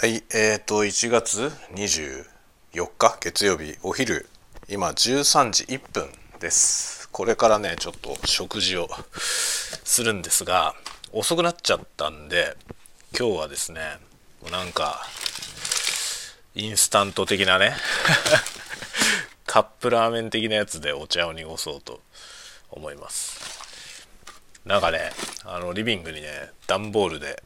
はい、1月24日月曜日お昼、今13時1分です。これからね、ちょっと食事をするんですが、遅くなっちゃったんで、今日はですね、なんかインスタント的なね、カップラーメン的なやつでお茶を濁そうと思います。なんかね、リビングにね、段ボールで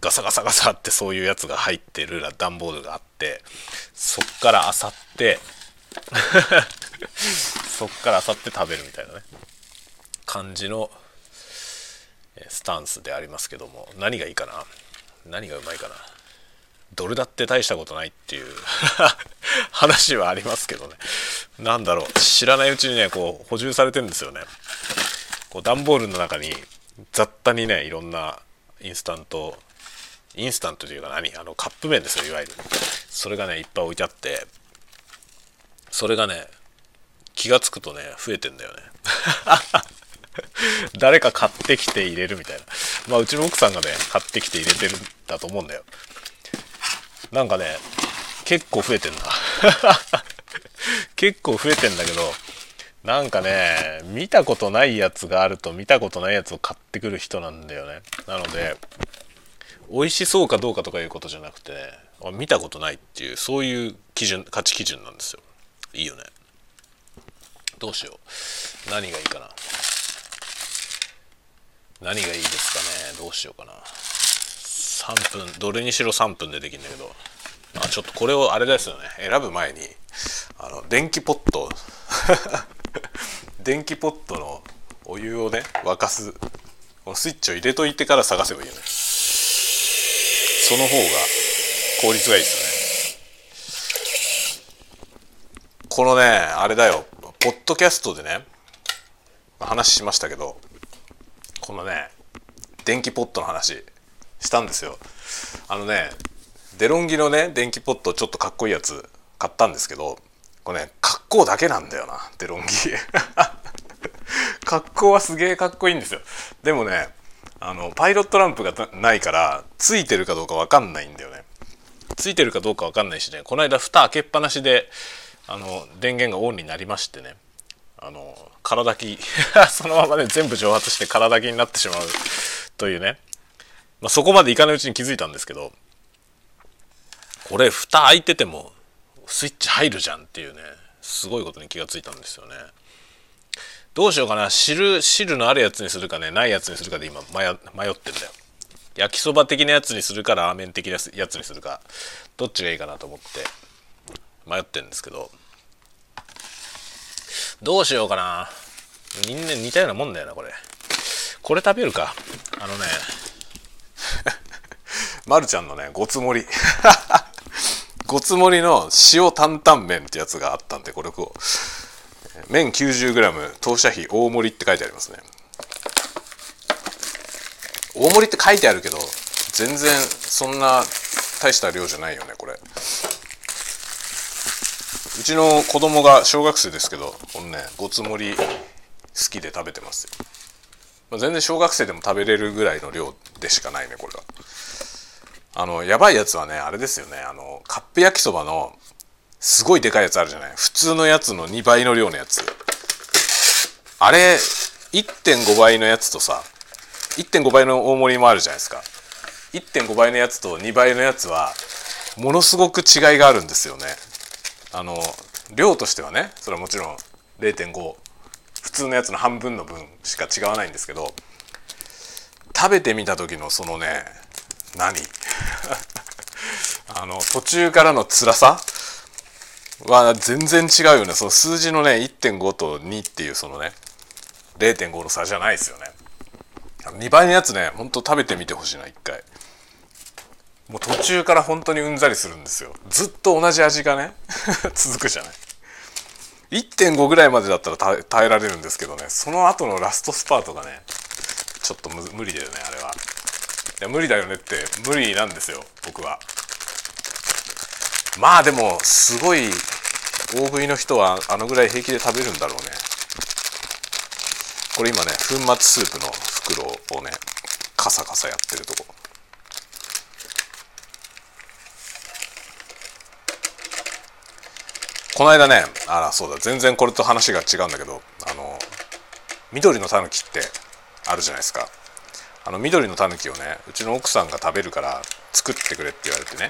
ガサガサガサってそういうやつが入ってる段ボールがあって、そっから漁ってそっから漁って食べるみたいなね感じのスタンスでありますけども、何がいいかな、何がうまいかな、どれだって大したことないっていう話はありますけどね。なんだろう、知らないうちにね、こう補充されてるんですよね。こう段ボールの中に雑多にね、いろんなインスタントというかカップ麺ですよ、いわゆる。それがね、いっぱい置いてあって、それがね、気がつくとね、増えてんだよね誰か買ってきて入れるみたいな。まあうちの奥さんがね、買ってきて入れてるんだと思うんだよ。なんかね、結構増えてんな結構増えてんだけど、なんかね、見たことないやつがあると見たことないやつを買ってくる人なんだよね。なので美味しそうかどうかとかいうことじゃなくてね、見たことないっていう、そういう基準、価値基準なんですよ。いいよね。どうしよう、何がいいかな、何がいいですかね、どうしようかな。3分、どれにしろ3分でできるんだけど、ちょっとこれをあれですよね、選ぶ前に電気ポットのお湯をね、沸かすこのスイッチを入れといてから探せばいいよね。その方が効率がいいですよね。このね、あれだよ、ポッドキャストでね、話しましたけど、このね、電気ポットの話したんですよ。デロンギのね、電気ポット、ちょっとかっこいいやつ買ったんですけど、これね、格好だけなんだよな、デロンギ格好はすげえかっこいいんですよ。でもね、パイロットランプがないから、ついてるかどうかわかんないんだよね。ついてるかどうかわかんないしね、この間蓋開けっぱなしで電源がオンになりましてね、空炊きそのままね、全部蒸発して空炊きになってしまうというね、まあ、そこまでいかないうちに気づいたんですけど、これ蓋開いててもスイッチ入るじゃんっていうね、すごいことに気がついたんですよね。どうしようかな、汁のあるやつにするかね、ないやつにするかで今迷ってるんだよ。焼きそば的なやつにするか、ラーメン的なやつにするか、どっちがいいかなと思って迷ってるんですけど、どうしようかな。みんな似たようなもんだよな、これ食べるか。まるちゃんのね、ごつ盛りの塩担々麺ってやつがあったんで、これを麺 90g 当社費大盛りって書いてありますね。大盛りって書いてあるけど、全然そんな大した量じゃないよね、これ。うちの子供が小学生ですけど、このね、ごつ盛り好きで食べてますよ。全然小学生でも食べれるぐらいの量でしかないね、これは。やばいやつはね、あれですよね、カップ焼きそばのすごいでかいやつあるじゃない、普通のやつの2倍の量のやつ。あれ 1.5 倍のやつとさ、 1.5 倍の大盛りもあるじゃないですか。 1.5 倍のやつと2倍のやつはものすごく違いがあるんですよね。量としてはね、それはもちろん 0.5 普通のやつの半分の分しか違わないんですけど、食べてみた時のそのね、途中からの辛さは全然違うよね。その数字のね、 1.5 と2っていう、そのね 0.5 の差じゃないですよね。2倍のやつね、ほんと食べてみてほしいな、一回。もう途中から本当にうんざりするんですよ。ずっと同じ味がね続くじゃない。 1.5 ぐらいまでだったら耐えられるんですけどね、その後のラストスパートがね、ちょっと無理だよね、あれは。いや、無理だよねって、無理なんですよ、僕は。まあでもすごい大食いの人はぐらい平気で食べるんだろうね。これ今ね、粉末スープの袋をね、カサカサやってるとこ。この間ね、あらそうだ、全然これと話が違うんだけど、緑のタヌキってあるじゃないですか。あの緑のタヌキをね、うちの奥さんが食べるから作ってくれって言われてね、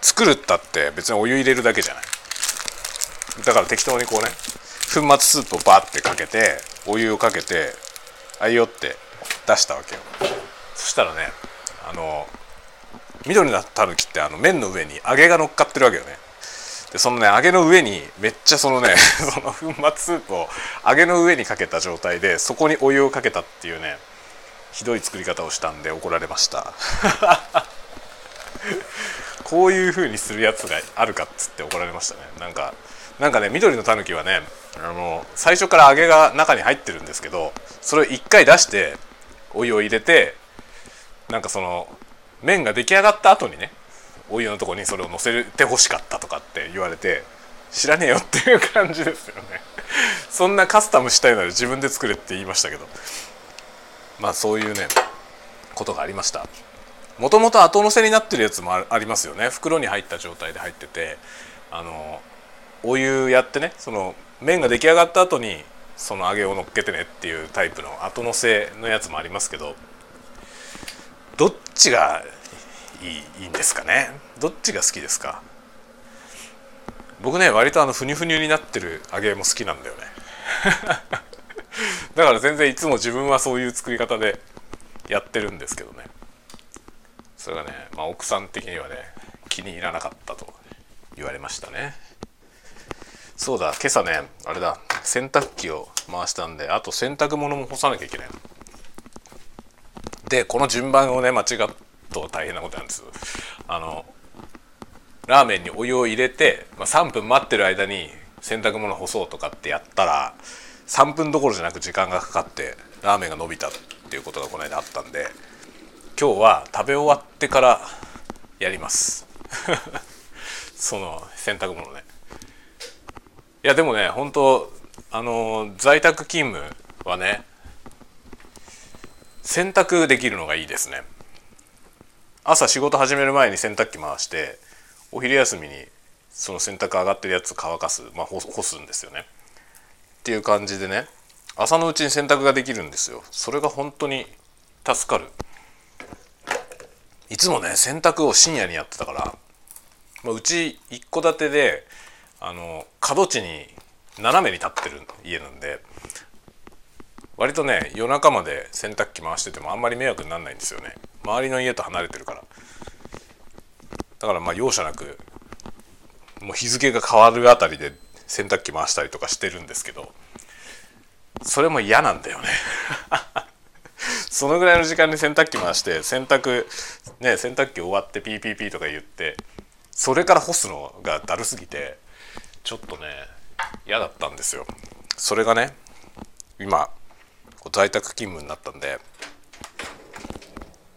作るったって別にお湯入れるだけじゃない。だから適当にこうね、粉末スープをバーってかけて、お湯をかけて、あいよって出したわけよ。そしたらね、緑のタヌキって麺の上に揚げが乗っかってるわけよね。でそのね、揚げの上にめっちゃそのねその粉末スープを揚げの上にかけた状態で、そこにお湯をかけたっていうね、ひどい作り方をしたんで怒られましたこういう風にするやつがあるかっつって怒られましたね。なんかね、緑のタヌキはね、最初から揚げが中に入ってるんですけど、それを一回出してお湯を入れて、なんかその麺が出来上がった後にね、お湯のとこにそれを乗せて欲しかったとかって言われて、知らねえよっていう感じですよねそんなカスタムしたいなら自分で作れって言いましたけど、まあそういうねことがありました。もともと後乗せになってるやつもありますよね。袋に入った状態で入ってて、お湯やってね、その麺が出来上がった後にその揚げを乗っけてねっていうタイプの後乗せのやつもありますけど、どっちがいいんですかね。どっちが好きですか。僕ね、割とふにゅふにゅになってる揚げも好きなんだよねだから全然いつも自分はそういう作り方でやってるんですけどね。それがね、まあ、奥さん的にはね気に入らなかったと言われましたね。そうだ、今朝ね、あれだ、洗濯機を回したんで、あと洗濯物も干さなきゃいけない。でこの順番をね間違ってと大変なことなんです。ラーメンにお湯を入れて、3分待ってる間に洗濯物干そうとかってやったら、3分どころじゃなく時間がかかってラーメンが伸びたっていうことがこの間あったんで、今日は食べ終わってからやりますその洗濯物ね。いやでもね、本当在宅勤務はね、洗濯できるのがいいですね。朝仕事始める前に洗濯機回して、お昼休みにその洗濯上がってるやつ乾かす、干すんですよねっていう感じでね、朝のうちに洗濯ができるんですよ。それが本当に助かる。いつもね洗濯を深夜にやってたから、うち一戸建てで角地に斜めに立ってる家なんで、割とね夜中まで洗濯機回しててもあんまり迷惑にならないんですよね。周りの家と離れてるから。だから容赦なくもう日付が変わるあたりで洗濯機回したりとかしてるんですけど、それも嫌なんだよねそのぐらいの時間に洗濯機回して、洗濯機終わってピーピーピーとか言って、それから干すのがだるすぎてちょっとね嫌だったんですよ。それがね今在宅勤務になったんで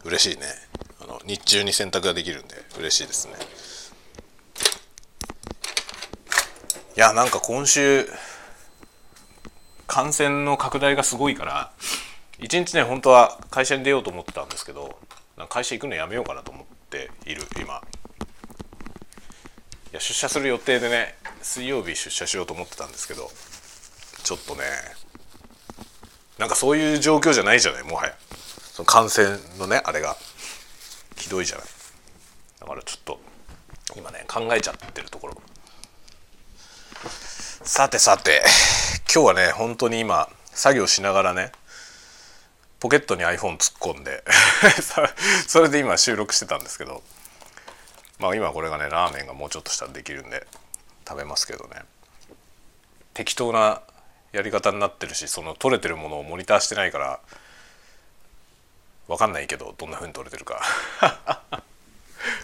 嬉しいね。日中に洗濯ができるんで嬉しいですね。いやなんか今週感染の拡大がすごいから、一日ね本当は会社に出ようと思ってたんですけど、会社行くのやめようかなと思っている今。いや出社する予定でね、水曜日出社しようと思ってたんですけど、ちょっとねなんかそういう状況じゃないじゃない、もはやその感染のねあれがひどいじゃない。だからちょっと今ね考えちゃってるところ。さて今日はね本当に今作業しながらね、ポケットに iPhone 突っ込んでそれで今収録してたんですけど、今これがねラーメンがもうちょっとしたらできるんで食べますけどね。適当なやり方になってるし、その撮れてるものをモニターしてないから分かんないけど、どんな風に撮れてるか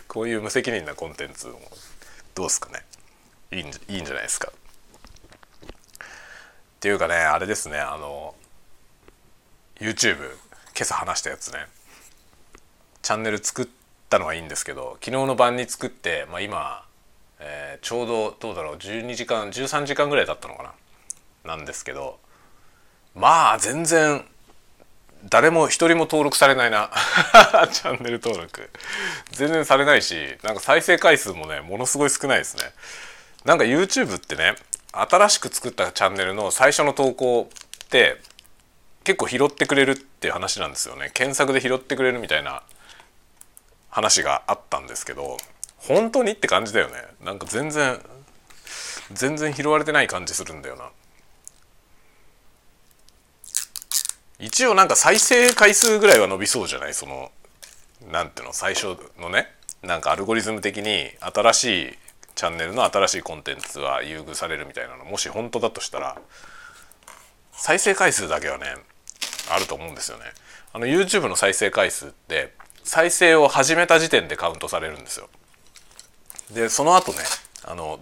こういう無責任なコンテンツもどうですかね。いいんじゃないですか。っていうかね、あれですね、YouTube 今朝話したやつね、チャンネル作ったのはいいんですけど、昨日の晩に作って、今、ちょうどどうだろう12時間13時間ぐらいだったのかななんですけど、全然誰も一人も登録されないなチャンネル登録全然されないし、再生回数もねものすごい少ないですね。なんか YouTube ってね、新しく作ったチャンネルの最初の投稿って結構拾ってくれるっていう話なんですよね。検索で拾ってくれるみたいな話があったんですけど、本当にって感じだよね。なんか全然拾われてない感じするんだよな。一応なんか再生回数ぐらいは伸びそうじゃない？そのなんていうの、最初のね、なんかアルゴリズム的に新しいチャンネルの新しいコンテンツは優遇されるみたいなの、もし本当だとしたら再生回数だけはねあると思うんですよね。YouTube の再生回数って再生を始めた時点でカウントされるんですよ。でその後ね、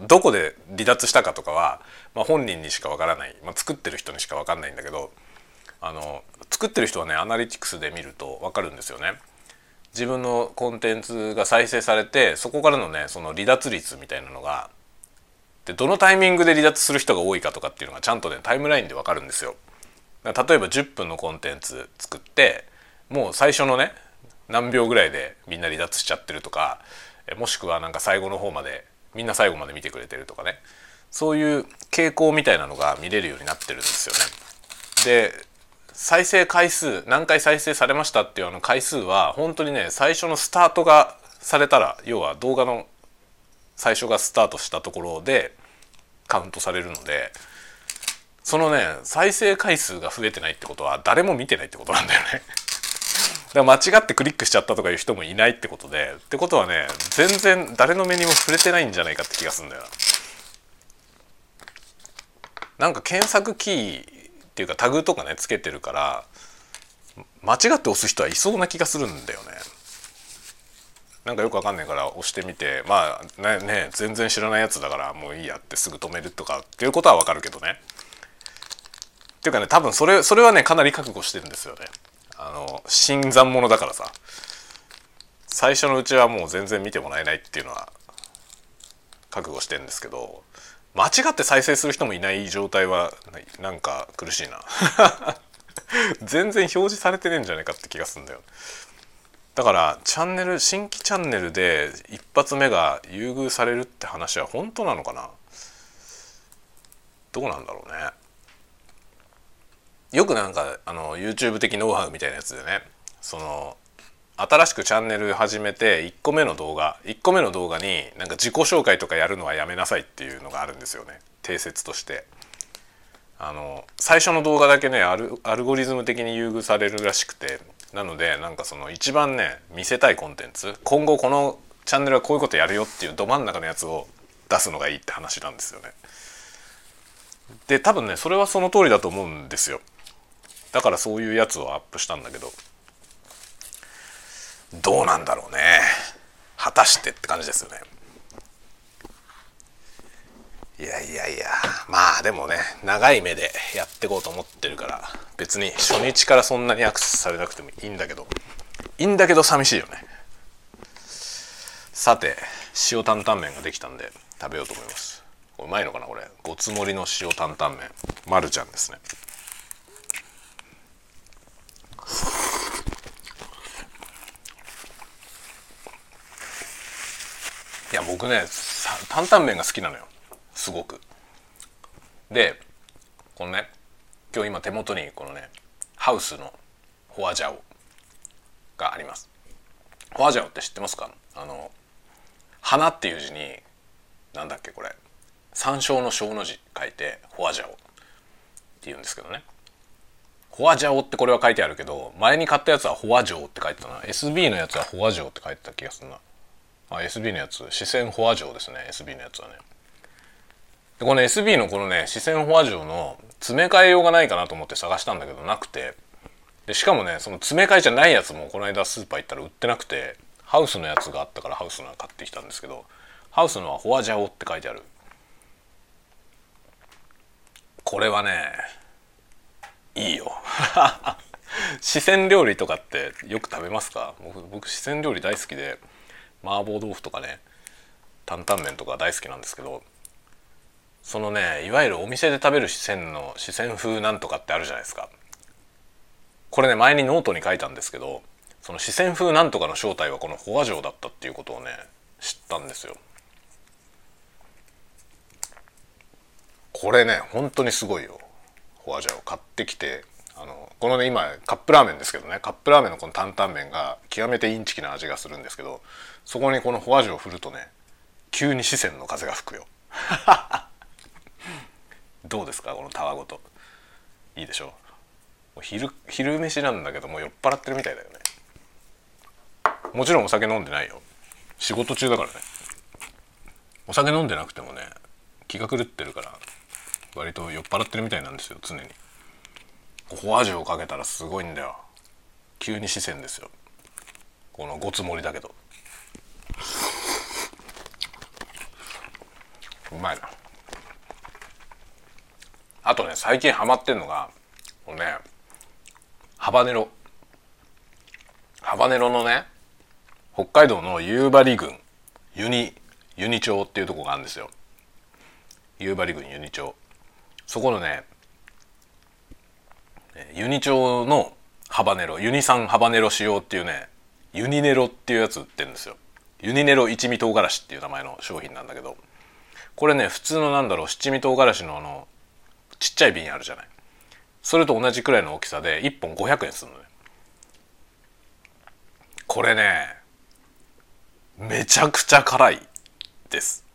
どこで離脱したかとかは、本人にしかわからない、作ってる人にしかわかんないんだけど、作ってる人はねアナリティクスで見るとわかるんですよね。自分のコンテンツが再生されて、そこからのねその離脱率みたいなのが、でどのタイミングで離脱する人が多いかとかっていうのがちゃんとねタイムラインで分かるんですよ。だから例えば10分のコンテンツ作って、もう最初のね何秒ぐらいでみんな離脱しちゃってるとか、もしくはなんか最後の方までみんな最後まで見てくれてるとかね、そういう傾向みたいなのが見れるようになってるんですよね。で再生回数、何回再生されましたっていう回数は本当にね、最初のスタートがされたら、要は動画の最初がスタートしたところでカウントされるので、そのね再生回数が増えてないってことは誰も見てないってことなんだよね。だから間違ってクリックしちゃったとかいう人もいないってことで、ってことはね全然誰の目にも触れてないんじゃないかって気がするんだよな。なんか検索キーっていうかタグとかねつけてるから、間違って押す人はいそうな気がするんだよね。なんかよくわかんないから押してみて、全然知らないやつだからもういいやってすぐ止めるとかっていうことはわかるけどね。っていうかね、多分それはねかなり覚悟してるんですよね。新参者だからさ、最初のうちはもう全然見てもらえないっていうのは覚悟してるんですけど、間違って再生する人もいない状態はなんか苦しいな。全然表示されてねえんじゃないかって気がするんだよ。だから新規チャンネルで一発目が優遇されるって話は本当なのかな？どうなんだろうね。よくなんかYouTube 的ノウハウみたいなやつでね、その新しくチャンネル始めて1個目の動画になんか自己紹介とかやるのはやめなさいっていうのがあるんですよね、定説として。最初の動画だけねアルゴリズム的に優遇されるらしくて、なのでなんかその一番ね見せたいコンテンツ、今後このチャンネルはこういうことやるよっていうど真ん中のやつを出すのがいいって話なんですよね。で多分ねそれはその通りだと思うんですよ。だからそういうやつをアップしたんだけど、どうなんだろうね、果たしてって感じですよね。いやでもね長い目でやっていこうと思ってるから、別に初日からそんなにアクセスされなくてもいいんだけど寂しいよね。さて、塩担々麺ができたんで食べようと思います。うまいのかなこれ。ごつ盛りの塩担々麺、まるちゃんですね。いや僕ね担々麺が好きなのよ、すごく。でこのね今日今手元にこのねハウスのホアジャオがあります。ホアジャオって知ってますか？花っていう字になんだっけこれ、山椒の椒の字書いてホアジャオって言うんですけどね。ホアジャオってこれは書いてあるけど、前に買ったやつはホアジョウって書いてたな。 SB のやつはホアジョウって書いてた気がするな。SB のやつ、四川ホアジョウですね。 SB のやつはね、でこの SB のこのね四川ホアジョウの詰め替えようがないかなと思って探したんだけどなくて、でしかもねその詰め替えじゃないやつもこの間スーパー行ったら売ってなくて、ハウスのやつがあったからハウスの買ってきたんですけど、ハウスのはホアジャオって書いてある。これはねいいよ。四川料理とかってよく食べますか？僕四川料理大好きで、麻婆豆腐とかね担々麺とか大好きなんですけど、そのねいわゆるお店で食べる四川風なんとかってあるじゃないですか。これね前にノートに書いたんですけど、その四川風なんとかの正体はこのホアジョウだったっていうことをね知ったんですよ。これね本当にすごいよ。ホアジャオ買ってきて、このね今カップラーメンですけどね、カップラーメンのこの担々麺が極めてインチキな味がするんですけど、そこにこのホアジャオを振るとね急に四川の風が吹くよどうですかこのたわごと、いいでしょう。昼飯なんだけどもう酔っ払ってるみたいだよね。もちろんお酒飲んでないよ、仕事中だからね。お酒飲んでなくてもね気が狂ってるから割と酔っ払ってるみたいなんですよ常に。ホアジュをかけたらすごいんだよ、急に四川ですよ。このごつ盛りだけどうまいな。あとね最近ハマってんのがこのねハバネロのね北海道の夕張郡ユニ町っていうとこがあるんですよ。夕張郡ユニ町、そこのねユニ町のハバネロ、ユニ産ハバネロ使用っていうねユニネロっていうやつ売ってるんですよ。ユニネロ一味唐辛子っていう名前の商品なんだけど、これね普通の七味唐辛子のちっちゃい瓶あるじゃない、それと同じくらいの大きさで1本500円するのね。これねめちゃくちゃ辛いです。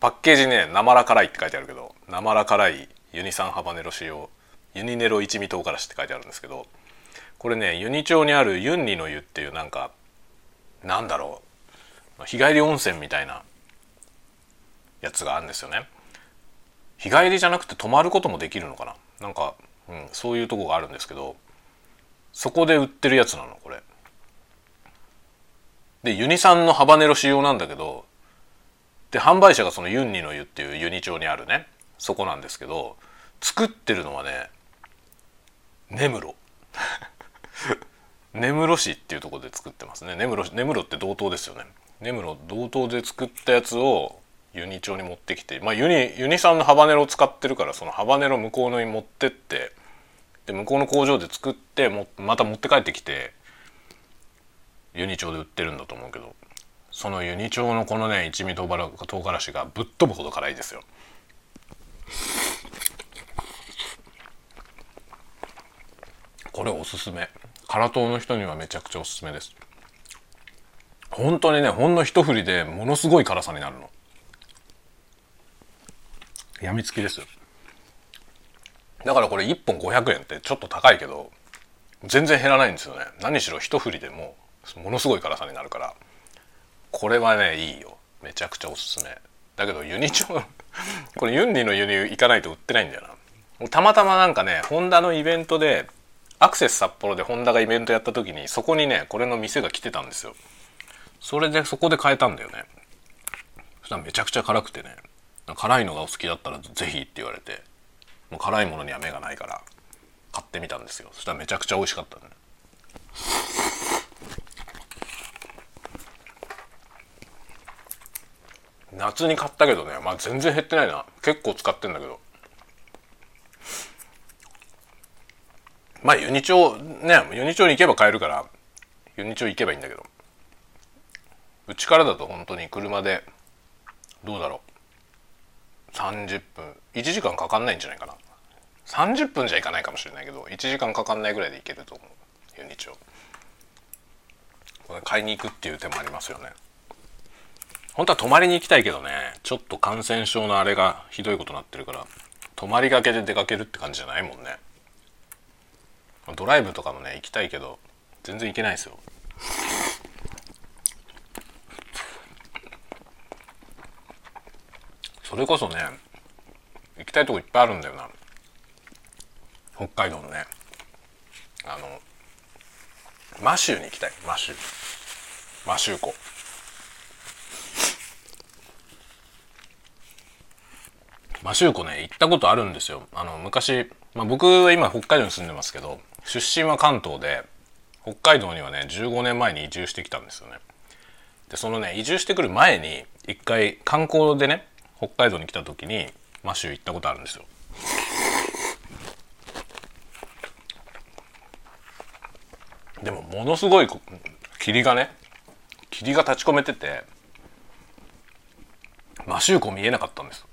パッケージねなまら辛いって書いてあるけど、なまら辛いユニ酸ハバネロ使用ユニネロ一味唐辛子って書いてあるんですけど、これねユニ町にあるユンリの湯っていうなんだろう日帰り温泉みたいなやつがあるんですよね。日帰りじゃなくて泊まることもできるのかな、そういうとこがあるんですけど、そこで売ってるやつなのこれで。ユニさんのハバネロ仕様なんだけど、で販売者がそのユンニの湯っていうユニ町にあるねそこなんですけど、作ってるのはね根室根室市っていうところで作ってますね。根室って道東ですよね。根室道東で作ったやつをユニ町に持ってきて、ユニさんのハバネロを使ってるから、そのハバネロ向こうのに持ってって、で向こうの工場で作ってまた持って帰ってきてユニ町で売ってるんだと思うけど、そのユニ町のこのね一味唐辛子がぶっ飛ぶほど辛いですよ。これおすすめ、辛党の人にはめちゃくちゃおすすめです。本当にねほんの一振りでものすごい辛さになるの、やみつきですよ。だからこれ1本500円ってちょっと高いけど全然減らないんですよね。何しろ一振りでもものすごい辛さになるから、これはねいいよ、めちゃくちゃおすすめだけどユニチョこれユンリの輸入行かないと売ってないんだよな。たまたまホンダのイベントでアクセス札幌でホンダがイベントやった時にそこにねこれの店が来てたんですよ。それでそこで買えたんだよね。そしたらめちゃくちゃ辛くてね、辛いのがお好きだったらぜひって言われて、もう辛いものには目がないから買ってみたんですよ。そしたらめちゃくちゃ美味しかったね。夏に買ったけどね、全然減ってないな、結構使ってんだけど。ユニ町ね、ユニ町に行けば買えるからユニ町行けばいいんだけど、うちからだと本当に車でどうだろう30分、1時間かかんないんじゃないかな。30分じゃいかないかもしれないけど1時間かかんないぐらいで行けると思うユニチョ。これ買いに行くっていう手もありますよね。本当は泊まりに行きたいけどね、ちょっと感染症のあれがひどいことになってるから泊まりがけで出かけるって感じじゃないもんね。ドライブとかもね行きたいけど全然行けないですよ。それこそね行きたいとこいっぱいあるんだよな、北海道のね。摩周に行きたい、摩周湖。摩周湖ね行ったことあるんですよ。昔、僕は今北海道に住んでますけど出身は関東で、北海道にはね15年前に移住してきたんですよね。でそのね移住してくる前に一回観光でね北海道に来た時に摩周行ったことあるんですよ。でもものすごい霧が立ち込めてて摩周湖見えなかったんです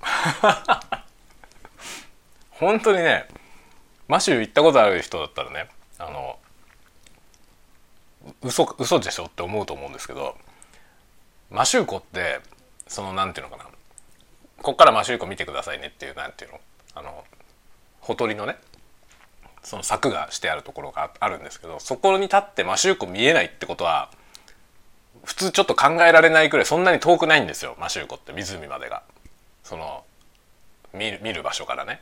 本当にね、マシュー行ったことある人だったらね、嘘でしょって思うと思うんですけど、マシュー湖ってそのなんていうのかな、こっからマシュー湖見てくださいねっていうなんていうの、ほとりのね、その柵がしてあるところがあるんですけど、そこに立ってマシュー湖見えないってことは普通ちょっと考えられないくらいそんなに遠くないんですよ。マシュー湖って湖までがその 見る場所からね、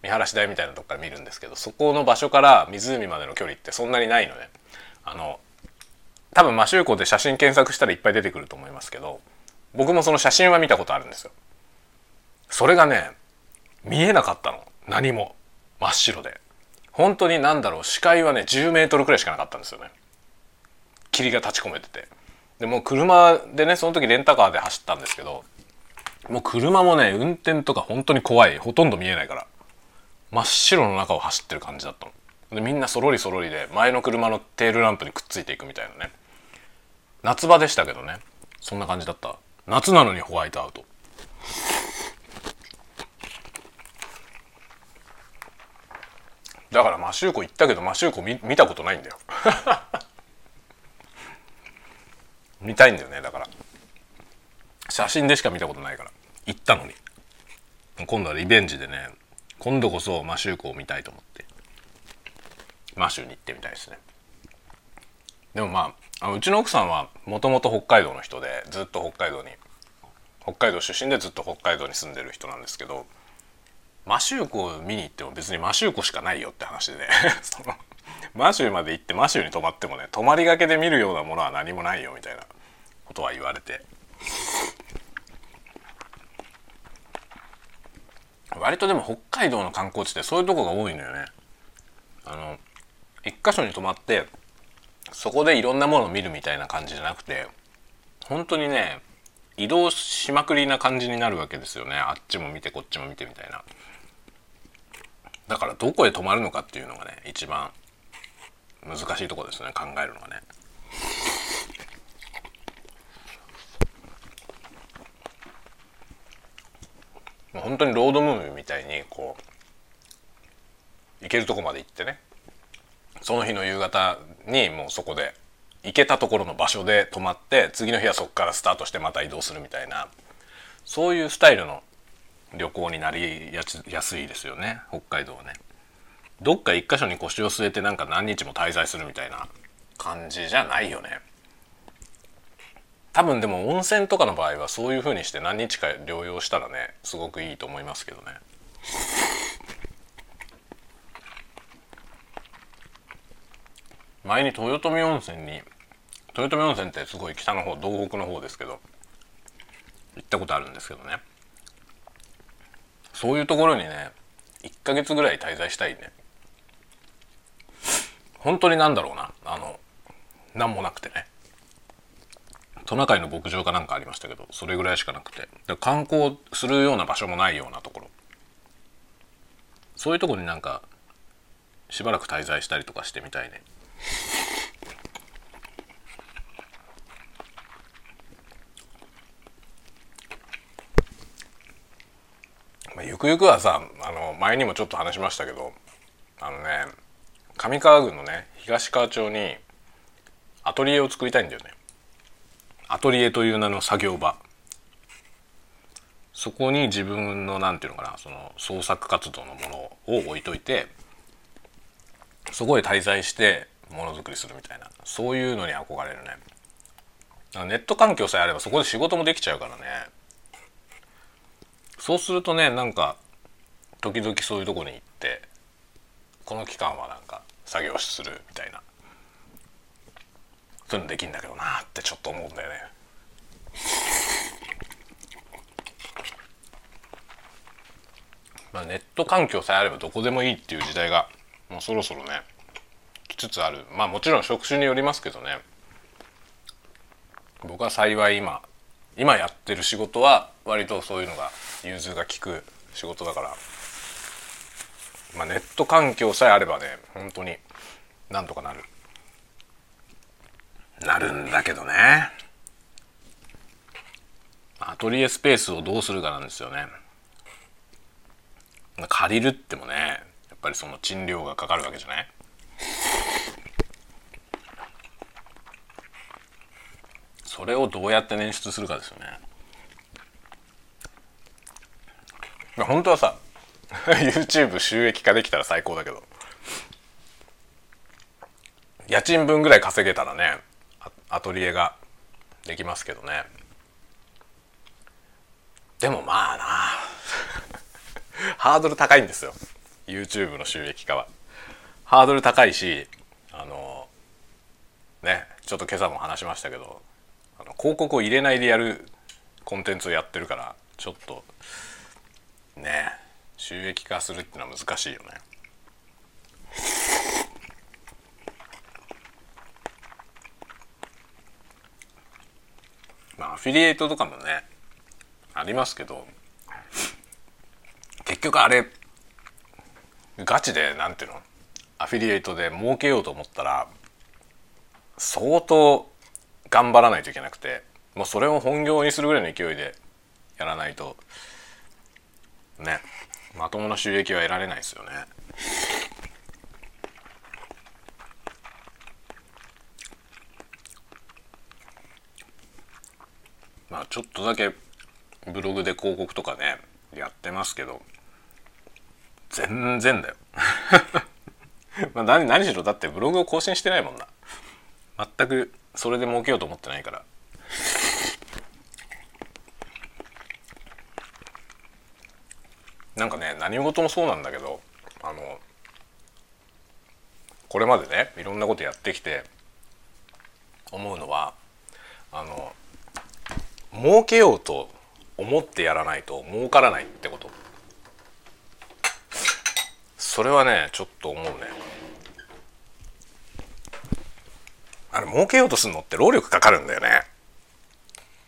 見晴らし台みたいなとこから見るんですけど、そこの場所から湖までの距離ってそんなにないのね。多分マシュー湖で写真検索したらいっぱい出てくると思いますけど、僕もその写真は見たことあるんですよ。それがね、見えなかったの、何も。真っ白で本当になんだろう、視界はね10メートルくらいしかなかったんですよね。霧が立ち込めてて、でもう車でね、その時レンタカーで走ったんですけど、もう車もね運転とか本当に怖い、ほとんど見えないから真っ白の中を走ってる感じだったので、みんなそろりそろりで前の車のテールランプにくっついていくみたいなね。夏場でしたけどね、そんな感じだった。夏なのにホワイトアウト。だからマシュー湖行ったけどマシュー湖 見たことないんだよ見たいんだよね。だから写真でしか見たことないから、行ったのに。今度はリベンジでね、今度こそマシュー湖を見たいと思ってマシューに行ってみたいですね。でもまあ、うちの奥さんはもともと北海道の人で、ずっと北海道出身でずっと北海道に住んでる人なんですけど、マシュー湖を見に行っても別にマシュー湖しかないよって話でねそのマシューまで行ってマシューに泊まってもね、泊まりがけで見るようなものは何もないよみたいなことは言われて、割とでも北海道の観光地ってそういうとこが多いのよね。一箇所に泊まってそこでいろんなものを見るみたいな感じじゃなくて、本当にね移動しまくりな感じになるわけですよね。あっちも見てこっちも見てみたいな。だからどこへ泊まるのかっていうのがね一番難しいところですね、考えるのがね。本当にロードムービーみたいにこう行けるとこまで行ってね、その日の夕方にもうそこで行けたところの場所で泊まって、次の日はそこからスタートしてまた移動するみたいな、そういうスタイルの旅行になりやすいですよね、北海道はね。どっか一箇所に腰を据えてなんか何日も滞在するみたいな感じじゃないよね。多分でも温泉とかの場合はそういう風にして何日か療養したらね、すごくいいと思いますけどね。前に豊富温泉ってすごい北の方、東北の方ですけど、行ったことあるんですけどね、そういうところにね1ヶ月ぐらい滞在したいね。本当になんだろうな、なんもなくてね、トナカイの牧場かなんかありましたけど、それぐらいしかなくて、観光するような場所もないようなところ、そういうところになんかしばらく滞在したりとかしてみたいね。ゆくゆくはさ、前にもちょっと話しましたけど、上川郡のね東川町にアトリエを作りたいんだよね。アトリエという名の作業場、そこに自分のなんていうのかな、その創作活動のものを置いといて、そこへ滞在してものづくりするみたいな、そういうのに憧れるね。ネット環境さえあればそこで仕事もできちゃうからね。そうするとね、なんか時々そういうとこに行ってこの期間はなんか作業するみたいな、そういうのできるんだけどなーってちょっと思うんだよね。まあ、ネット環境さえあればどこでもいいっていう時代がもうそろそろね来つつある。まあもちろん職種によりますけどね。僕は幸い今やってる仕事は割とそういうのが融通が利く仕事だから、まあ、ネット環境さえあればね本当になんとかなるんだけどね。アトリエスペースをどうするかなんですよね。借りるってもね、やっぱりその賃料がかかるわけじゃない。それをどうやって捻出するかですよね。本当はさ、 YouTube 収益化できたら最高だけど、家賃分ぐらい稼げたらね、アトリエができますけどね。でもまあなハードル高いんですよ、 YouTube の収益化は。ハードル高いし、ね、ちょっと今朝も話しましたけど、広告を入れないでやるコンテンツをやってるから、ちょっとね、収益化するってのは難しいよね。まあアフィリエイトとかもねありますけど、結局あれガチでなんていうの、アフィリエイトで儲けようと思ったら相当頑張らないといけなくて、もうそれを本業にするぐらいの勢いでやらないとね、まともな収益は得られないですよね。まあちょっとだけブログで広告とかねやってますけど、全然だよまあ何しろだってブログを更新してないもんな。全くそれで儲けようと思ってないから。なんかね、何事もそうなんだけど、これまでねいろんなことやってきて思うのは、儲けようと思ってやらないと儲からないってこと、それはねちょっと思うね。あれ儲けようとするのって労力かかるんだよね。だか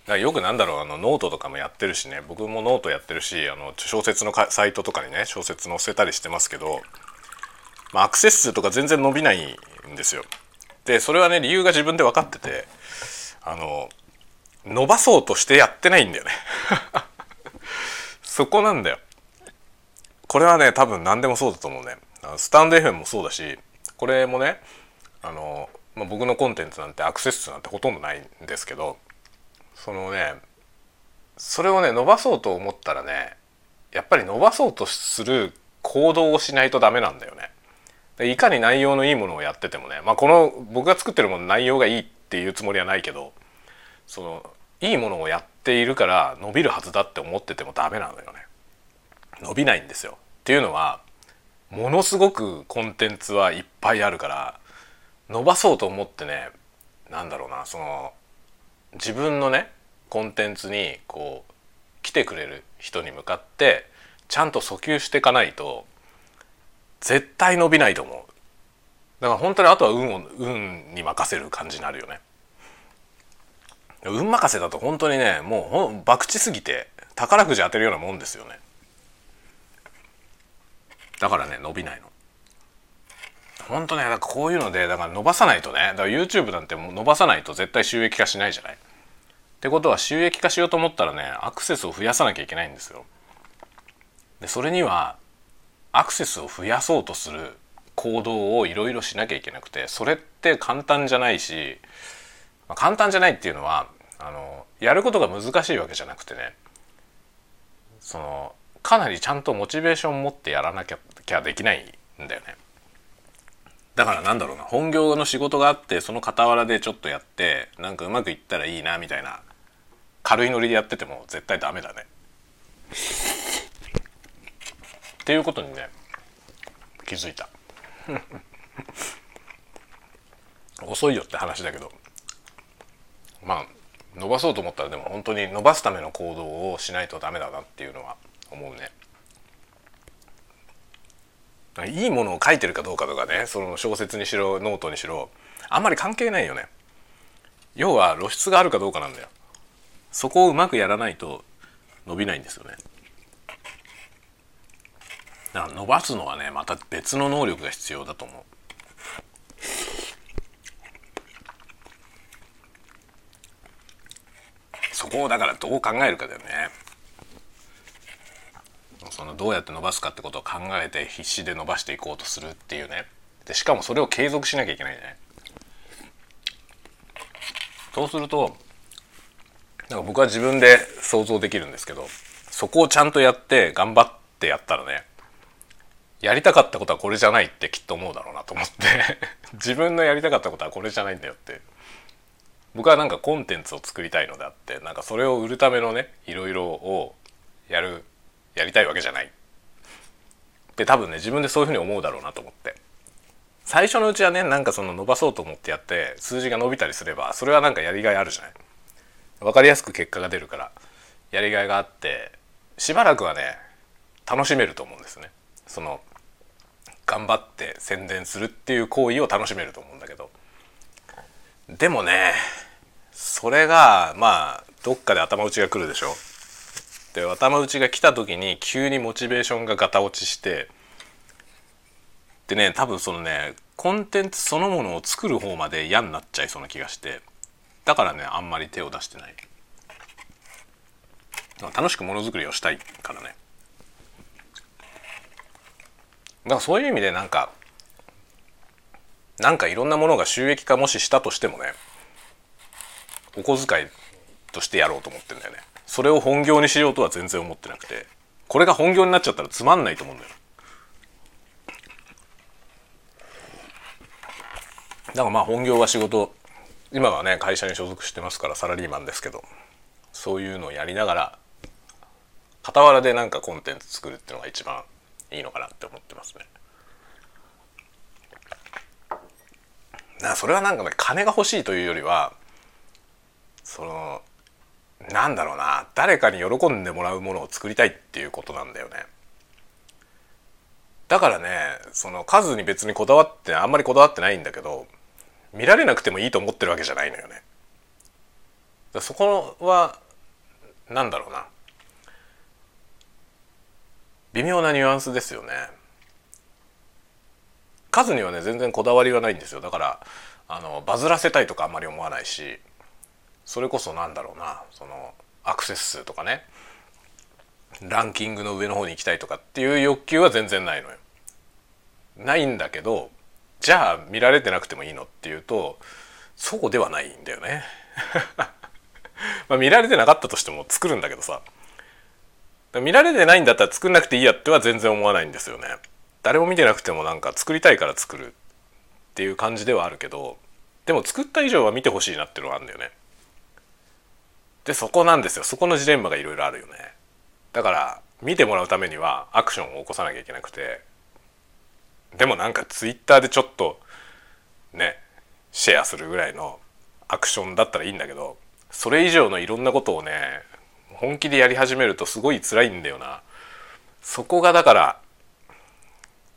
らよくなんだろう、ノートとかもやってるしね、僕もノートやってるし、小説のサイトとかにね小説載せたりしてますけど、まあ、アクセス数とか全然伸びないんですよ。でそれはね理由が自分で分かってて、伸ばそうとしてやってないんだよねそこなんだよ。これはね多分何でもそうだと思うね。スタンド FM もそうだし、これもねまあ、僕のコンテンツなんてアクセス数なんてほとんどないんですけど、そのねそれをね伸ばそうと思ったらね、やっぱり伸ばそうとする行動をしないとダメなんだよね。でいかに内容のいいものをやっててもね、まあこの僕が作ってるもの内容がいいっていうつもりはないけど、そのいいものをやっているから伸びるはずだって思っててもダメなんだよね。伸びないんですよ。っていうのはものすごくコンテンツはいっぱいあるから、伸ばそうと思ってね、なんだろうな、その自分のねコンテンツにこう来てくれる人に向かってちゃんと訴求していかないと絶対伸びないと思う。だから本当にあとは運に任せる感じになるよね。運任せだと本当にねもう博打すぎて宝くじ当てるようなもんですよね。だからね伸びないの。本当ね、だからこういうので、だから伸ばさないとね、だから YouTube なんて伸ばさないと絶対収益化しないじゃない。ってことは収益化しようと思ったらね、アクセスを増やさなきゃいけないんですよ。で、それにはアクセスを増やそうとする行動をいろいろしなきゃいけなくて、それって簡単じゃないし、まあ、簡単じゃないっていうのはやることが難しいわけじゃなくてね、そのかなりちゃんとモチベーション持ってやらなきゃできないんだよね。だからなんだろうな、本業の仕事があってその傍らでちょっとやってなんかうまくいったらいいなみたいな軽いノリでやってても絶対ダメだねっていうことにね気づいた遅いよって話だけど、まあ伸ばそうと思ったらでも本当に伸ばすための行動をしないとダメだなっていうのは思うね。いいものを書いてるかどうかとかね、その小説にしろノートにしろあんまり関係ないよね。要は露出があるかどうかなんだよ。そこをうまくやらないと伸びないんですよね。だから伸ばすのはねまた別の能力が必要だと思う。そこをだからどう考えるかだよね。そのどうやって伸ばすかってことを考えて必死で伸ばしていこうとするっていうね。でしかもそれを継続しなきゃいけないじゃない。そうするとなんか僕は自分で想像できるんですけど、そこをちゃんとやって頑張ってやったらね、やりたかったことはこれじゃないってきっと思うだろうなと思って自分のやりたかったことはこれじゃないんだよって。僕はなんかコンテンツを作りたいのであって、なんかそれを売るためのねいろいろをやりたいわけじゃないで、多分ね自分でそういうふうに思うだろうなと思って、最初のうちはねなんかその伸ばそうと思ってやって数字が伸びたりすればそれはなんかやりがいあるじゃない。分かりやすく結果が出るからやりがいがあって、しばらくはね楽しめると思うんですね。その頑張って宣伝するっていう行為を楽しめると思うんだけど、でもねそれがまあどっかで頭打ちが来るでしょ。で頭打ちが来た時に急にモチベーションがガタ落ちして、でね多分そのねコンテンツそのものを作る方まで嫌になっちゃいそうな気がして、だからねあんまり手を出してない。楽しくものづくりをしたいからね。だからそういう意味でなんかいろんなものが収益化もししたとしてもね、お小遣いとしてやろうと思ってるんだよね。それを本業にしようとは全然思ってなくて、これが本業になっちゃったらつまんないと思うんだよ。だからまあ本業は仕事、今はね会社に所属してますからサラリーマンですけど、そういうのをやりながら傍らでなんかコンテンツ作るっていうのが一番いいのかなって思ってますね。なそれはなんかね金が欲しいというよりは、そのなんだろうな、誰かに喜んでもらうものを作りたいっていうことなんだよね。だからねその数に別にこだわってあんまりこだわってないんだけど、見られなくてもいいと思ってるわけじゃないのよね。だそこはなんだろうな、微妙なニュアンスですよね。数にはね全然こだわりはないんですよ。だからバズらせたいとかあんまり思わないし、それこそなんだろうな、そのアクセス数とかねランキングの上の方に行きたいとかっていう欲求は全然ないのよ。ないんだけど、じゃあ見られてなくてもいいのっていうとそうではないんだよねまあ見られてなかったとしても作るんだけどさ、見られてないんだったら作んなくていいやっては全然思わないんですよね。誰も見てなくてもなんか作りたいから作るっていう感じではあるけど、でも作った以上は見てほしいなっていうのがあるんだよね。でそこなんですよ。そこのジレンマがいろいろあるよね。だから見てもらうためにはアクションを起こさなきゃいけなくて、でもなんかツイッターでちょっとねシェアするぐらいのアクションだったらいいんだけど、それ以上のいろんなことをね本気でやり始めるとすごい辛いんだよな。そこがだから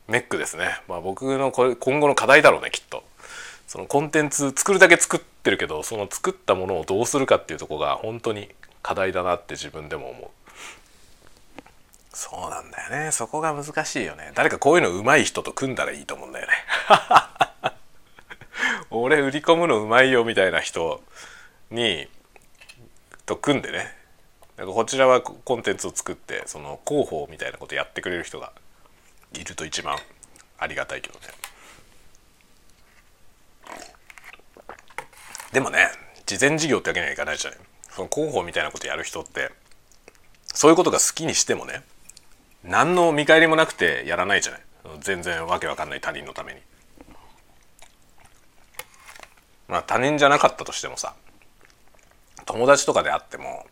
ネックですね。まあ僕のこれ今後の課題だろうねきっと。そのコンテンツ作るだけ作ってるけど、その作ったものをどうするかっていうとこが本当に課題だなって自分でも思う。そうなんだよね。そこが難しいよね。誰かこういうの上手い人と組んだらいいと思うんだよね俺売り込むの上手いよみたいな人にと組んでね、なんかこちらはコンテンツを作ってその広報みたいなことやってくれる人がいると一番ありがたいけどね。でもね事前事業ってわけにはいかないじゃない。その広報みたいなことやる人ってそういうことが好きにしてもね何の見返りもなくてやらないじゃない。全然わけわかんない他人のために、まあ他人じゃなかったとしてもさ、友達とかであっても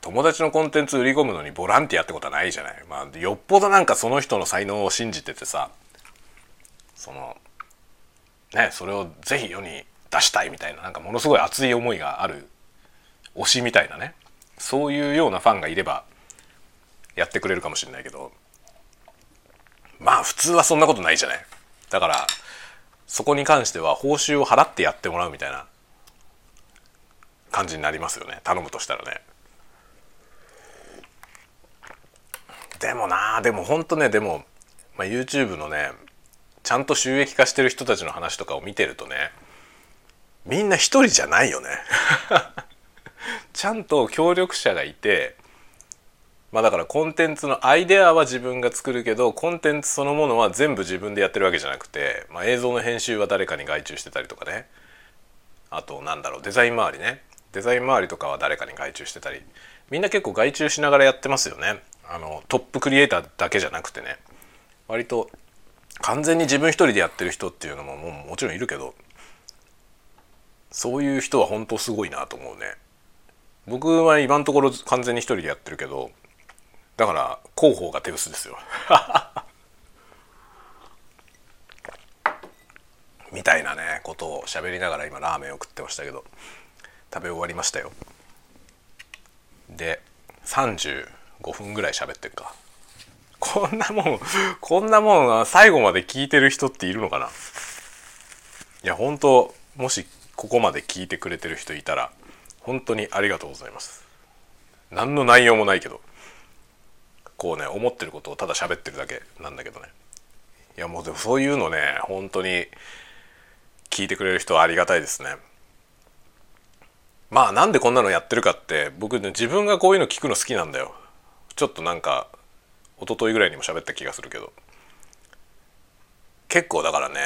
友達のコンテンツ売り込むのにボランティアってことはないじゃない。まあよっぽどなんかその人の才能を信じててさ、そのねそれをぜひ世に出したいみたいな、なんかものすごい熱い思いがある推しみたいなね、そういうようなファンがいればやってくれるかもしれないけど、まあ普通はそんなことないじゃない。だからそこに関しては報酬を払ってやってもらうみたいな感じになりますよね、頼むとしたらね。でもな、でもほんとね、でも、まあ、YouTube のねちゃんと収益化してる人たちの話とかを見てるとね、みんな一人じゃないよねちゃんと協力者がいて、まあだからコンテンツのアイデアは自分が作るけど、コンテンツそのものは全部自分でやってるわけじゃなくて、まあ、映像の編集は誰かに外注してたりとかね、あとなんだろう、デザイン周りね、デザイン周りとかは誰かに外注してたり、みんな結構外注しながらやってますよね。トップクリエイターだけじゃなくてね、割と完全に自分一人でやってる人っていうのも もちろんいるけど、そういう人は本当すごいなと思うね。僕は今のところ完全に一人でやってるけど、だから広報が手薄ですよみたいなねことを喋りながら今ラーメンを食ってましたけど、食べ終わりましたよ。で35分ぐらい喋ってるか。こんなもん最後まで聞いてる人っているのかな。いや本当、もしここまで聞いてくれてる人いたら本当にありがとうございます。何の内容もないけど、こうね、思ってることをただ喋ってるだけなんだけどね。いやもうでもそういうのね、本当に聞いてくれる人はありがたいですね。まあなんでこんなのやってるかって、僕ね、自分がこういうの聞くの好きなんだよ。ちょっとなんか一昨日ぐらいにも喋った気がするけど、結構だからね、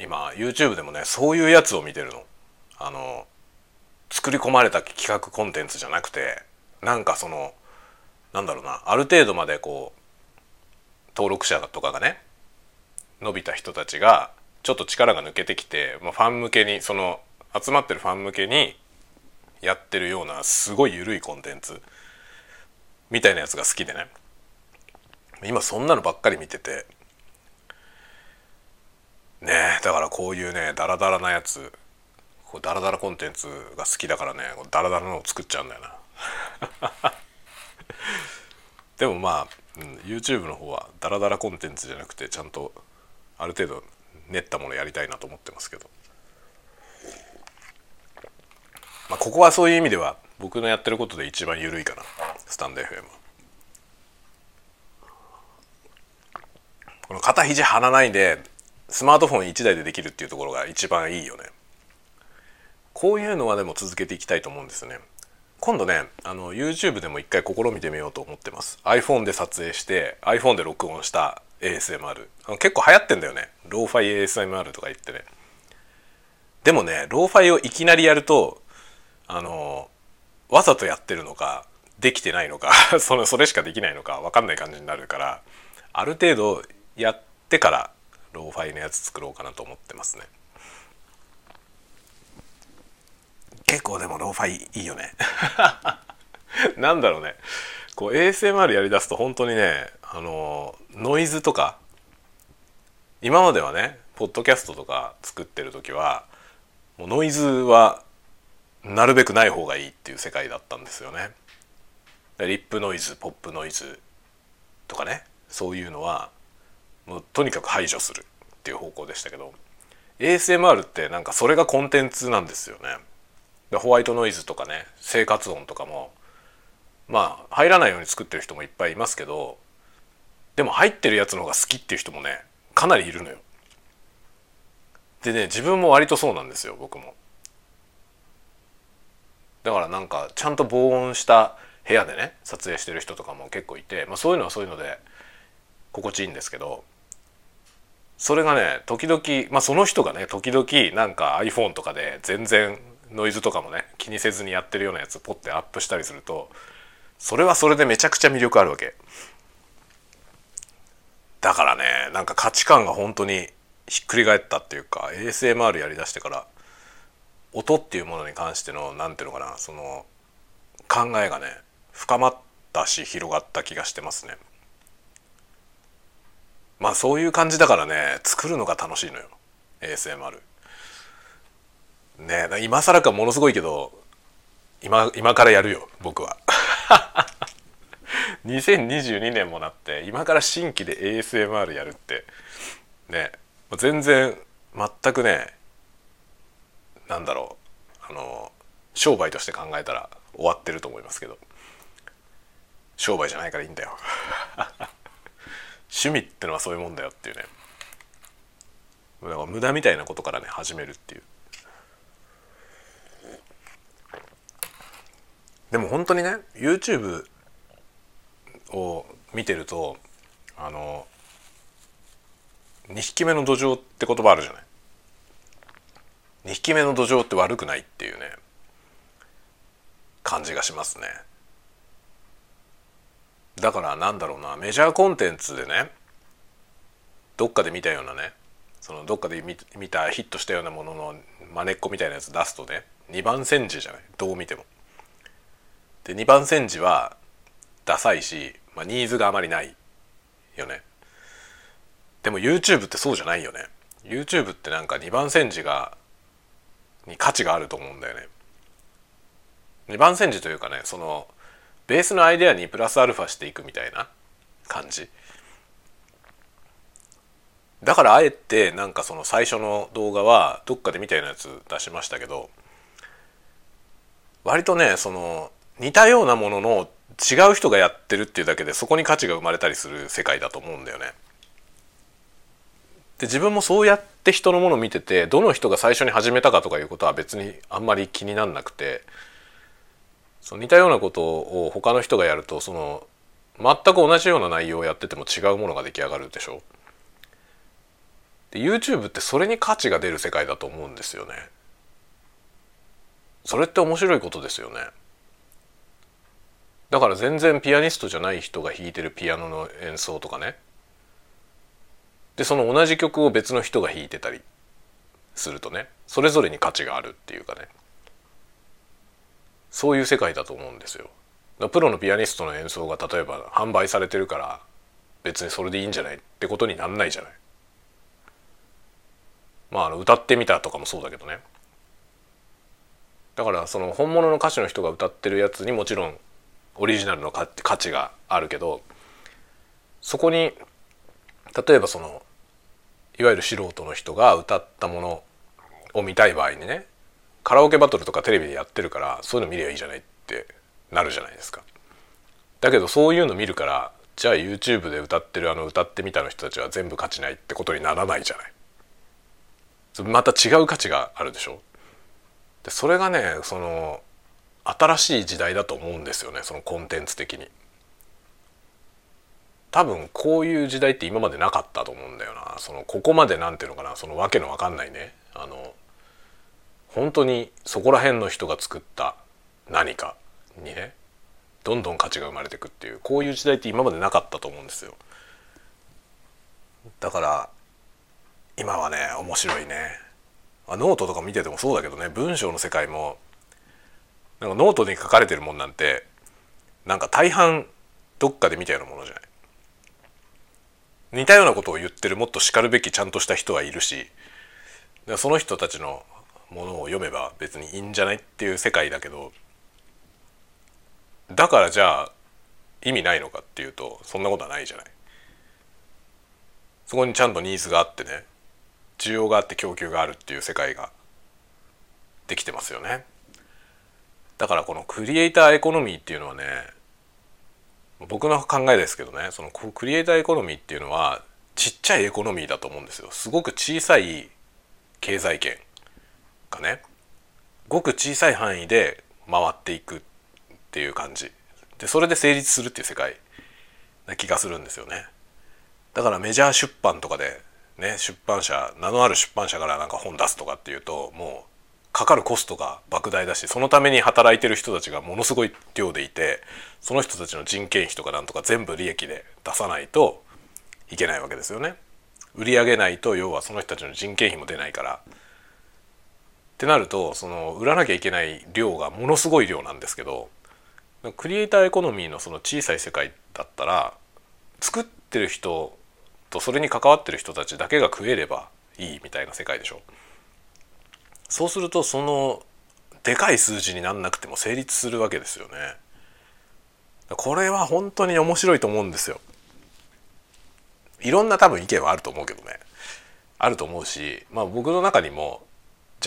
今 YouTube でもね、そういうやつを見てるの。作り込まれた企画コンテンツじゃなくて、なんかそのなんだろうな、ある程度までこう登録者とかがね、伸びた人たちがちょっと力が抜けてきて、まあ、ファン向けに、その集まってるファン向けにやってるようなすごい緩いコンテンツみたいなやつが好きでね、今そんなのばっかり見ててね。だからこういうね、ダラダラなやつ、こうダラダラコンテンツが好きだからね、ダラダラのを作っちゃうんだよなでもまあ、YouTube の方はダラダラコンテンツじゃなくて、ちゃんとある程度練ったものやりたいなと思ってますけど、まあ、ここはそういう意味では僕のやってることで一番緩いかな、スタンド FM。 この肩肘張らないでスマートフォン1台でできるっていうところが一番いいよね。こういうのはでも続けていきたいと思うんですよね。今度ね、YouTube でも一回試みてみようと思ってます。iPhone で撮影して iPhone で録音した ASMR、 結構流行ってんだよね、ローファイ ASMR とか言ってね。でもね、ローファイをいきなりやると、わざとやってるのかできてないのかそれしかできないのか分かんない感じになるから、ある程度やってからローファイのやつ作ろうかなと思ってますね。結構でもローファイいいよねなんだろうね、こう ASMR やりだすと本当にね、ノイズとか、今まではね、ポッドキャストとか作ってる時はもうノイズはなるべくない方がいいっていう世界だったんですよね。リップノイズ、ポップノイズとかね、そういうのはもうとにかく排除するっていう方向でしたけど、 ASMR ってなんかそれがコンテンツなんですよね。ホワイトノイズとかね、生活音とかもまあ入らないように作ってる人もいっぱいいますけど、でも入ってるやつの方が好きっていう人もね、かなりいるのよ。でね、自分も割とそうなんですよ、僕も。だからなんかちゃんと防音した部屋でね撮影してる人とかも結構いて、まあ、そういうのはそういうので心地いいんですけど、それがね時々、まあ、その人がね時々なんか iPhone とかで全然ノイズとかもね気にせずにやってるようなやつをポッてアップしたりすると、それはそれでめちゃくちゃ魅力あるわけだからね、なんか価値観が本当にひっくり返ったっていうか、 ASMR やりだしてから音っていうものに関してのなんていうのかな、その考えがね深まったし広がった気がしてますね。まあそういう感じだからね、作るのが楽しいのよ ASMR ね。え今更かものすごいけど 今からやるよ僕は2022年もなって今から新規で ASMR やるってね、全然全くね、なんだろう、商売として考えたら終わってると思いますけど、商売じゃないからいいんだよ趣味ってのはそういうもんだよっていうね、だから無駄みたいなことからね始めるっていう。でも本当にね YouTube を見てると、2匹目の土壌って言葉あるじゃない。2匹目の土壌って悪くないっていうね感じがしますね。だからなんだろうな、メジャーコンテンツでね、どっかで見たようなね、そのどっかで見たヒットしたようなもののまねっこみたいなやつ出すとね、2番煎じじゃない、どう見ても。で2番煎じはダサいし、まあ、ニーズがあまりないよね。でも YouTube ってそうじゃないよね。 YouTube ってなんか2番煎じに価値があると思うんだよね。2番煎じというかね、そのベースのアイデアにプラスアルファしていくみたいな感じだから、あえてなんかその最初の動画はどっかでみたいなやつ出しましたけど、割とねその似たようなものの違う人がやってるっていうだけで、そこに価値が生まれたりする世界だと思うんだよね。で自分もそうやって人のものを見てて、どの人が最初に始めたかとかいうことは別にあんまり気になんなくて、そう似たようなことを他の人がやると、その全く同じような内容をやってても違うものが出来上がるでしょ。で YouTube ってそれに価値が出る世界だと思うんですよね。それって面白いことですよね。だから全然ピアニストじゃない人が弾いてるピアノの演奏とかね、でその同じ曲を別の人が弾いてたりするとね、それぞれに価値があるっていうかね、そういう世界だと思うんですよ。プロのピアニストの演奏が例えば販売されてるから別にそれでいいんじゃないってことになんないじゃない。まあ、歌ってみたとかもそうだけどね。だからその本物の歌手の人が歌ってるやつにもちろんオリジナルの価値があるけど、そこに例えばそのいわゆる素人の人が歌ったものを見たい場合にね、カラオケバトルとかテレビでやってるから、そういうの見ればいいじゃないってなるじゃないですか。だけどそういうの見るから、じゃあ YouTube で歌ってる歌ってみたの人たちは全部価値ないってことにならないじゃない。また違う価値があるでしょ。でそれがね、その新しい時代だと思うんですよね、そのコンテンツ的に。多分こういう時代って今までなかったと思うんだよな。そのここまでなんていうのかな、そのわけのわかんないね、本当にそこら辺の人が作った何かにね、どんどん価値が生まれてくっていう、こういう時代って今までなかったと思うんですよ。だから今はね面白いね。ノートとか見ててもそうだけどね、文章の世界もなんかノートに書かれてるもんなんて、なんか大半どっかで見たようなものじゃない。似たようなことを言ってるもっとしかるべきちゃんとした人はいるし、その人たちのものを読めば別にいいんじゃないっていう世界だけど、だからじゃあ意味ないのかっていうと、そんなことはないじゃない。そこにちゃんとニーズがあってね、需要があって供給があるっていう世界ができてますよね。だからこのクリエイターエコノミーっていうのはね、僕の考えですけどね、そのクリエイターエコノミーっていうのはちっちゃいエコノミーだと思うんですよ。すごく小さい経済圏がね、ごく小さい範囲で回っていくっていう感じで、それで成立するっていう世界な気がするんですよね。だからメジャー出版とかでね、出版社、名のある出版社からなんか本出すとかっていうと、もうかかるコストが莫大だし、そのために働いてる人たちがものすごい量でいて、その人たちの人件費とかなんとか全部利益で出さないといけないわけですよね。売り上げないと、要はその人たちの人件費も出ないからってなると、その売らなきゃいけない量がものすごい量なんですけど、クリエイターエコノミーのその小さい世界だったら、作ってる人とそれに関わってる人たちだけが食えればいいみたいな世界でしょ。そうするとそのでかい数字になんなくても成立するわけですよね。これは本当に面白いと思うんですよ。いろんな多分意見はあると思うけどね、あると思うし、まあ僕の中にも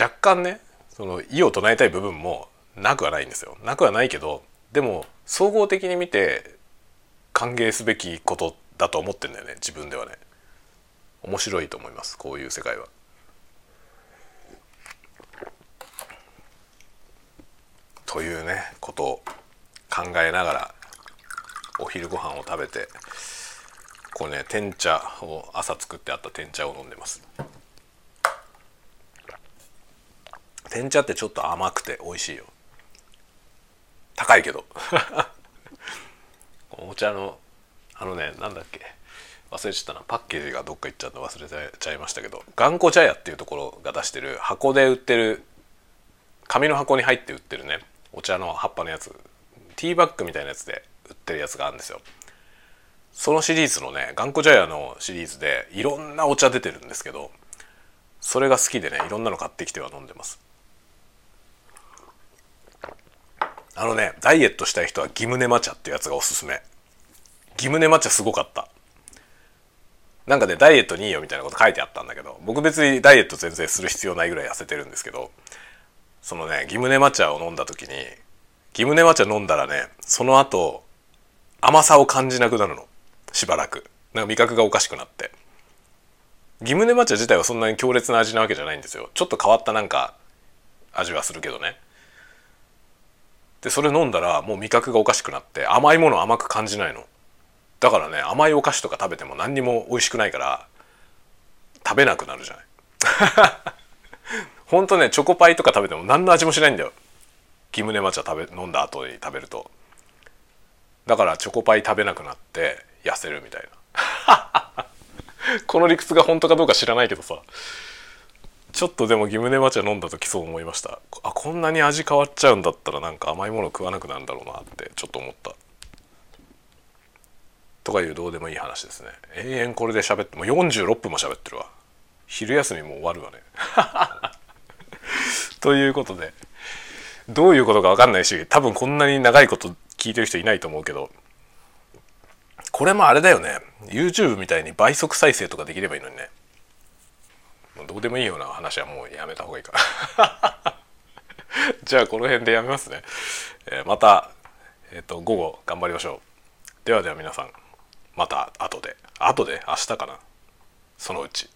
若干ね、その異を唱えたい部分もなくはないんですよ。なくはないけど、でも総合的に見て歓迎すべきことってだと思ってんだよね、自分ではね。面白いと思います、こういう世界は。というねことを考えながらお昼ご飯を食べて、こうね、天茶を朝作ってあった天茶を飲んでます。天茶ってちょっと甘くて美味しいよ。高いけどお茶のあのね、なんだっけ忘れちゃったな、パッケージがどっか行っちゃった忘れちゃいましたけど、頑固茶屋っていうところが出してる、箱で売ってる、紙の箱に入って売ってるね、お茶の葉っぱのやつ、ティーバッグみたいなやつで売ってるやつがあるんですよ。そのシリーズのね、頑固茶屋のシリーズでいろんなお茶出てるんですけど、それが好きでね、いろんなの買ってきては飲んでます。あのね、ダイエットしたい人はギムネマ茶っていうやつがおすすめ。ギムネマ茶すごかった。なんかね、ダイエットにいいよみたいなこと書いてあったんだけど、僕別にダイエット全然する必要ないぐらい痩せてるんですけど、そのね、ギムネマ茶を飲んだ時に、ギムネマ茶飲んだらね、その後甘さを感じなくなるの、しばらく。なんか味覚がおかしくなって。ギムネマ茶自体はそんなに強烈な味なわけじゃないんですよ。ちょっと変わったなんか味はするけどね。でそれ飲んだらもう味覚がおかしくなって、甘いもの甘く感じないの。だからね、甘いお菓子とか食べても何にも美味しくないから食べなくなるじゃないほんとね、チョコパイとか食べても何の味もしないんだよ、ギムネマ茶飲んだ後に食べると。だからチョコパイ食べなくなって痩せるみたいなこの理屈が本当かどうか知らないけどさ、ちょっとでもギムネマ茶飲んだ時そう思いました。あ、こんなに味変わっちゃうんだったら、なんか甘いもの食わなくなるんだろうなってちょっと思った、とかいうどうでもいい話ですね。永遠これで喋って、もう46分も喋ってるわ。昼休みも終わるわねということで、どういうことか分かんないし、多分こんなに長いこと聞いてる人いないと思うけど、これもあれだよね、 YouTube みたいに倍速再生とかできればいいのにね。どうでもいいような話はもうやめた方がいいからじゃあこの辺でやめますね。また、午後頑張りましょう。ではでは皆さん、また後で明日かな、そのうち